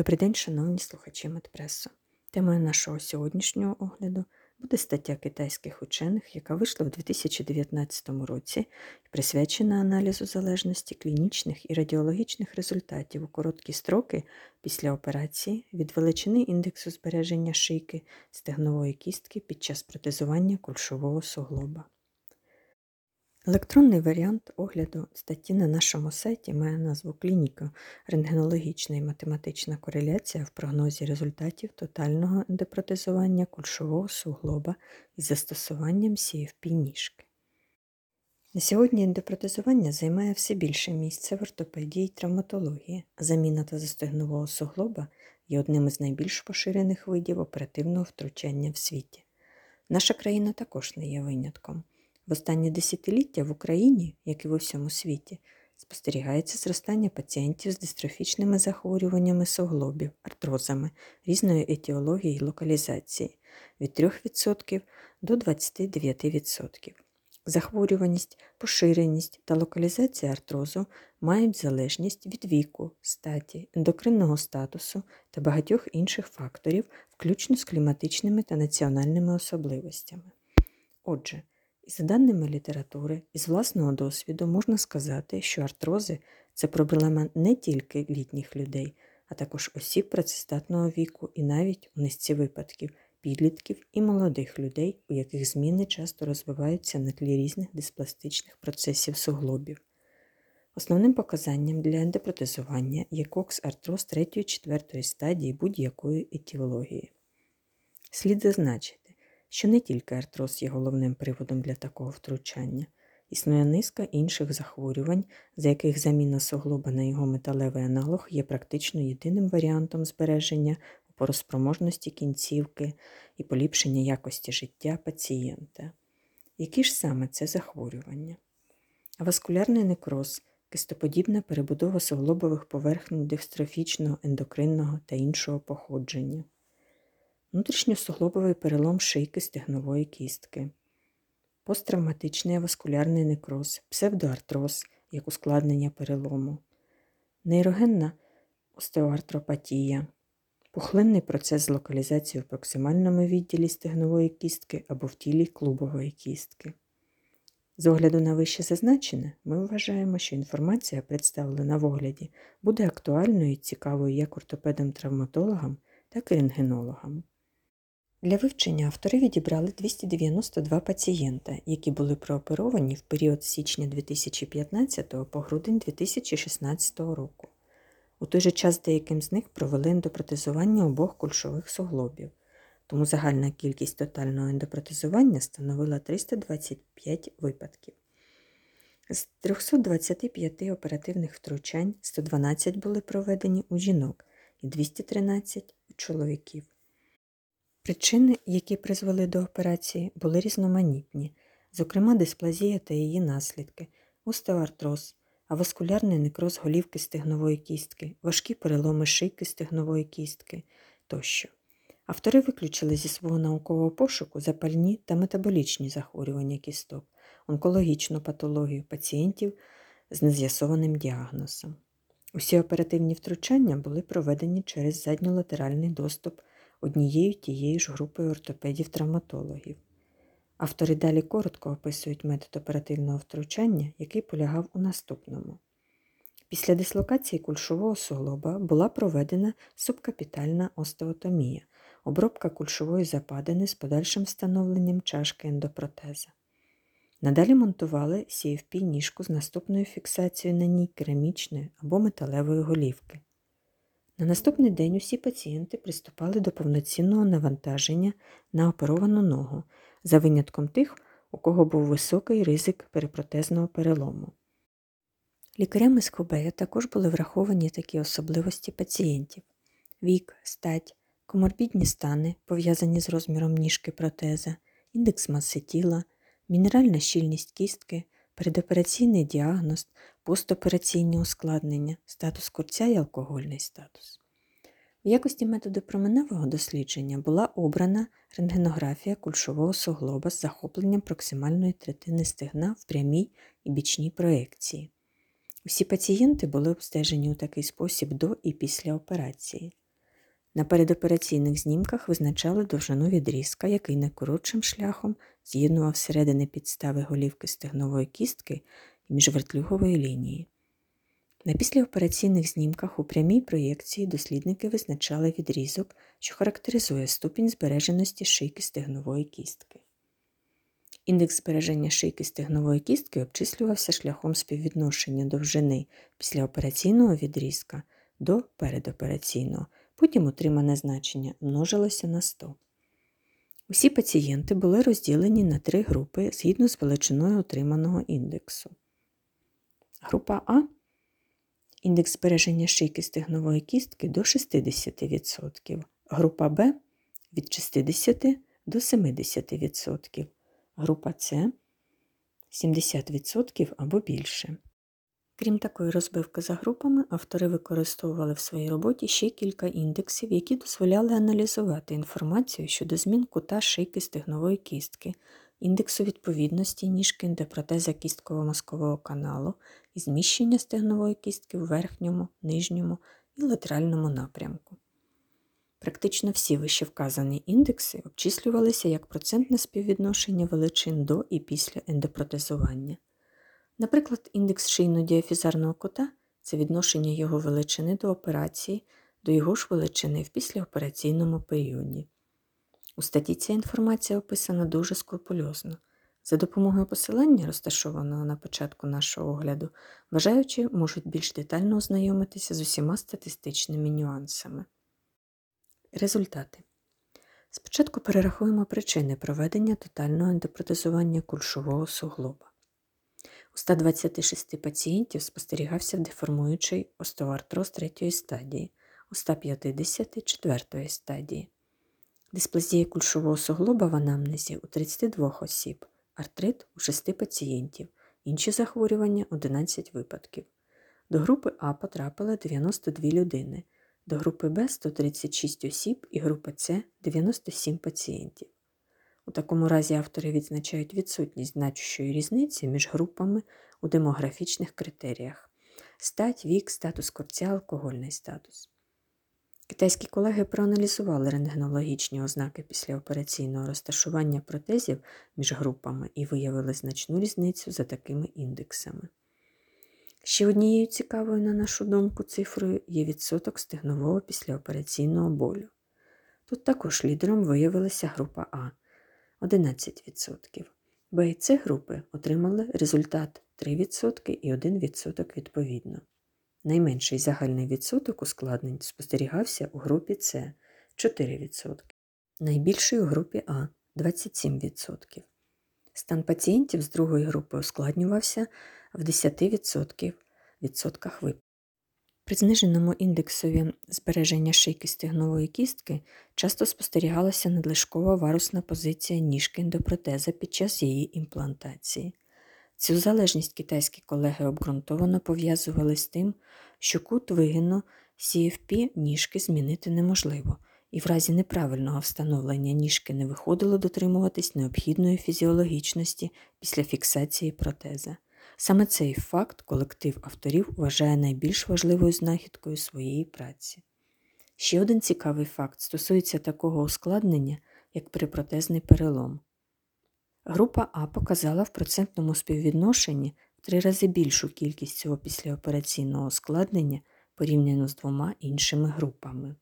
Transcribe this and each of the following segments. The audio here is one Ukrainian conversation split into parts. Добрий день, шановні слухачі Медпреса. Темою нашого сьогоднішнього огляду буде стаття китайських учених, яка вийшла в 2019 році і присвячена аналізу залежності клінічних і радіологічних результатів у короткі строки після операції від величини індексу збереження шийки стегнової кістки під час протезування кульшового суглоба. Електронний варіант огляду статті на нашому сайті має назву «Клініка. Рентгенологічна і математична кореляція в прогнозі результатів тотального ендопротезування кульшового суглоба із застосуванням CFP-ніжки». На сьогодні ендопротезування займає все більше місця в ортопедії й травматології, а заміна тазостегнового суглоба є одним із найбільш поширених видів оперативного втручання в світі. Наша країна також не є винятком. В останні десятиліття в Україні, як і в усьому світі, спостерігається зростання пацієнтів з дистрофічними захворюваннями суглобів, артрозами, різної етіології і локалізації – від 3% до 29%. Захворюваність, поширеність та локалізація артрозу мають залежність від віку, статі, ендокринного статусу та багатьох інших факторів, включно з кліматичними та національними особливостями. Отже, за даними літератури, із власного досвіду можна сказати, що артрози – це проблема не тільки літніх людей, а також осіб працездатного віку і навіть у низці випадків – підлітків і молодих людей, у яких зміни часто розвиваються на тлі різних диспластичних процесів суглобів. Основним показанням для ендопротезування є кокс-артроз 3-4 стадії будь-якої етіології. Слід зазначити, що не тільки артроз є головним приводом для такого втручання. Існує низка інших захворювань, за яких заміна суглоба на його металевий аналог є практично єдиним варіантом збереження опороспроможності кінцівки і поліпшення якості життя пацієнта. Які ж саме це захворювання? Аваскулярний некроз, кистоподібна перебудова суглобових поверхонь дистрофічного, ендокринного та іншого походження. Внутрішньосуглобовий перелом шийки стегнової кістки, посттравматичний аваскулярний некроз, псевдоартроз як ускладнення перелому, нейрогенна остеоартропатія, пухлинний процес з локалізацією в проксимальному відділі стегнової кістки або в тілі клубової кістки. З огляду на вище зазначене, ми вважаємо, що інформація, представлена в огляді, буде актуальною і цікавою як ортопедам-травматологам, так і рентгенологам. Для вивчення автори відібрали 292 пацієнта, які були прооперовані в період з січня 2015 по грудень 2016 року. У той же час деяким з них провели ендопротезування обох кульшових суглобів, тому загальна кількість тотального ендопротезування становила 325 випадків. З 325 оперативних втручань 112 були проведені у жінок і 213 – у чоловіків. Причини, які призвели до операції, були різноманітні, зокрема дисплазія та її наслідки, остеоартроз, аваскулярний некроз голівки стегнової кістки, важкі переломи шийки стегнової кістки тощо. Автори виключили зі свого наукового пошуку запальні та метаболічні захворювання кісток, онкологічну патологію пацієнтів з нез'ясованим діагнозом. Усі оперативні втручання були проведені через задньолатеральний доступ однією тією ж групою ортопедів-травматологів. Автори далі коротко описують метод оперативного втручання, який полягав у наступному. Після дислокації кульшового суглоба була проведена субкапітальна остеотомія, обробка кульшової западини з подальшим встановленням чашки ендопротеза. Надалі монтували CFP-ніжку з наступною фіксацією на ній керамічної або металевої голівки. На наступний день усі пацієнти приступали до повноцінного навантаження на оперовану ногу, за винятком тих, у кого був високий ризик перипротезного перелому. Лікарями з Хубея також були враховані такі особливості пацієнтів – вік, стать, коморбідні стани, пов'язані з розміром ніжки протеза, індекс маси тіла, мінеральна щільність кістки, передопераційний діагноз, постопераційні ускладнення, статус курця і алкогольний статус. В якості методу променевого дослідження була обрана рентгенографія кульшового суглоба з захопленням проксимальної третини стегна в прямій і бічній проекції. Усі пацієнти були обстежені у такий спосіб до і після операції. На передопераційних знімках визначали довжину відрізка, який найкоротшим шляхом з'єднував середини підстави голівки стегнової кістки і міжвертлюгової лінії. На післяопераційних знімках у прямій проєкції дослідники визначали відрізок, що характеризує ступінь збереженості шийки стегнової кістки. Індекс збереження шийки стегнової кістки обчислювався шляхом співвідношення довжини післяопераційного відрізка до передопераційного, потім отримане значення множилося на 100. Усі пацієнти були розділені на 3 групи згідно з величиною отриманого індексу. Група А – індекс збереження шийки стегнової кістки до 60%, група Б – від 60 до 70%, група С – 70% або більше. Крім такої розбивки за групами, автори використовували в своїй роботі ще кілька індексів, які дозволяли аналізувати інформацію щодо змін кута шийки стегнової кістки, індексу відповідності ніжки до протеза кістково-мозкового каналу і зміщення стегнової кістки в верхньому, нижньому і латеральному напрямку. Практично всі вищевказані індекси обчислювалися як процентне співвідношення величин до і після ендопротезування. Наприклад, індекс шийно-діафізарного кута – це відношення його величини до операції, до його ж величини в післяопераційному періоді. У статті ця інформація описана дуже скрупульозно. За допомогою посилання, розташованого на початку нашого огляду, бажаючі можуть більш детально ознайомитися з усіма статистичними нюансами. Результати. Спочатку перерахуємо причини проведення тотального ендопротезування кульшового суглоба. У 126 пацієнтів спостерігався деформуючий остеоартроз 3 стадії, у 150 – 4 стадії. Дисплазія кульшового суглоба в анамнезі у 32 осіб, артрит у 6 пацієнтів, інші захворювання – 11 випадків. До групи А потрапили 92 людини, до групи Б – 136 осіб і групи С – 97 пацієнтів. У такому разі автори відзначають відсутність значущої різниці між групами у демографічних критеріях – стать, вік, статус корця, алкогольний статус. Китайські колеги проаналізували рентгенологічні ознаки післяопераційного розташування протезів між групами і виявили значну різницю за такими індексами. Ще однією цікавою, на нашу думку, цифрою є відсоток стегнового післяопераційного болю. Тут також лідером виявилася група А. 11%. Б і С групи отримали результат 3% і 1% відповідно. Найменший загальний відсоток ускладнень спостерігався у групі С – 4%, найбільший у групі А – 27%. Стан пацієнтів з другої групи ускладнювався в 10% випадків. При зниженому індексові збереження шийки стегнової кістки часто спостерігалася надлишкова варусна позиція ніжки до протеза під час її імплантації. Цю залежність китайські колеги обґрунтовано пов'язували з тим, що кут вигину CFP-ніжки змінити неможливо, і в разі неправильного встановлення ніжки не виходило дотримуватись необхідної фізіологічності після фіксації протеза. Саме цей факт колектив авторів вважає найбільш важливою знахідкою своєї праці. Ще один цікавий факт стосується такого ускладнення, як припротезний перелом. Група А показала в процентному співвідношенні в 3 рази більшу кількість цього післяопераційного ускладнення порівняно з 2 іншими групами.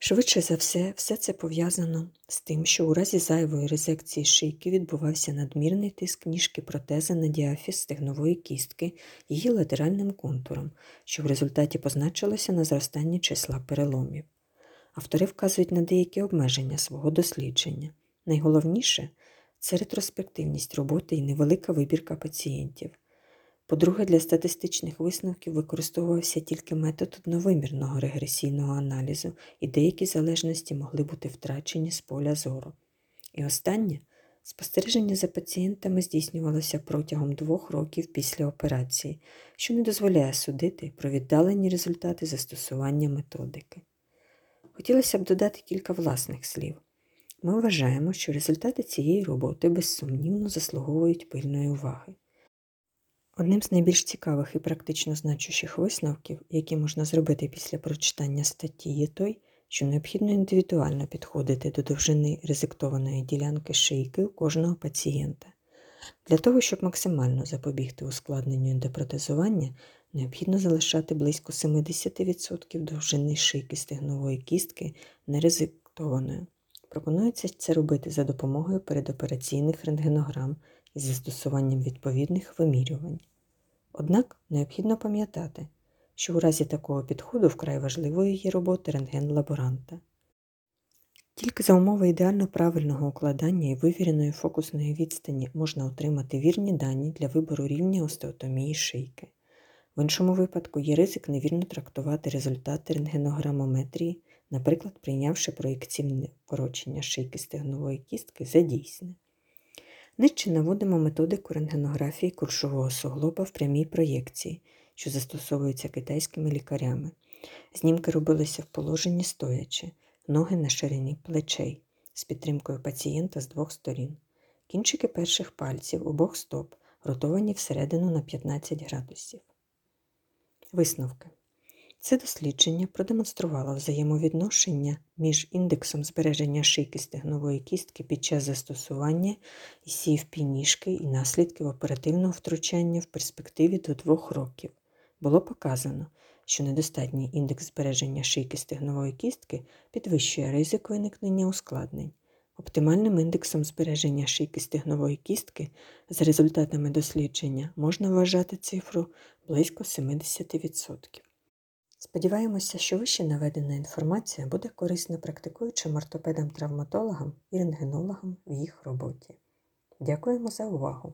Швидше за все це пов'язано з тим, що у разі зайвої резекції шийки відбувався надмірний тиск ніжки протеза на діафіз стегнової кістки її латеральним контуром, що в результаті позначилося на зростанні числа переломів. Автори вказують на деякі обмеження свого дослідження. Найголовніше – це ретроспективність роботи і невелика вибірка пацієнтів. По-друге, для статистичних висновків використовувався тільки метод одновимірного регресійного аналізу, і деякі залежності могли бути втрачені з поля зору. І останнє, спостереження за пацієнтами здійснювалося протягом 2 років після операції, що не дозволяє судити про віддалені результати застосування методики. Хотілося б додати кілька власних слів. Ми вважаємо, що результати цієї роботи безсумнівно заслуговують пильної уваги. Одним з найбільш цікавих і практично значущих висновків, які можна зробити після прочитання статті, є той, що необхідно індивідуально підходити до довжини ризикованої ділянки шийки у кожного пацієнта. Для того, щоб максимально запобігти ускладненню ендопротезування, необхідно залишати близько 70% довжини шийки стегнової кістки неризиктованою. Пропонується це робити за допомогою передопераційних рентгенограм із застосуванням відповідних вимірювань. Однак необхідно пам'ятати, що у разі такого підходу вкрай важливою є робота рентген-лаборанта. Тільки за умови ідеально правильного укладання і вивіреної фокусної відстані можна отримати вірні дані для вибору рівня остеотомії шийки. В іншому випадку є ризик невірно трактувати результати рентгенограмометрії, наприклад, прийнявши проєкційне вкорочення шийки стегнової кістки за дійсне. Нижче наводимо методику рентгенографії кульшового суглоба в прямій проєкції, що застосовується китайськими лікарями. Знімки робилися в положенні стоячи, ноги на ширині плечей, з підтримкою пацієнта з двох сторін. Кінчики перших пальців обох стоп ротовані всередину на 15 градусів. Висновки. Це дослідження продемонструвало взаємовідношення між індексом збереження шийки стегнової кістки під час застосування і CFP-ніжки і наслідків оперативного втручання в перспективі до 2 років. Було показано, що недостатній індекс збереження шийки стегнової кістки підвищує ризик виникнення ускладнень. Оптимальним індексом збереження шийки стегнової кістки за результатами дослідження можна вважати цифру близько 70%. Сподіваємося, що вище наведена інформація буде корисна практикуючим ортопедам-травматологам і рентгенологам в їх роботі. Дякуємо за увагу!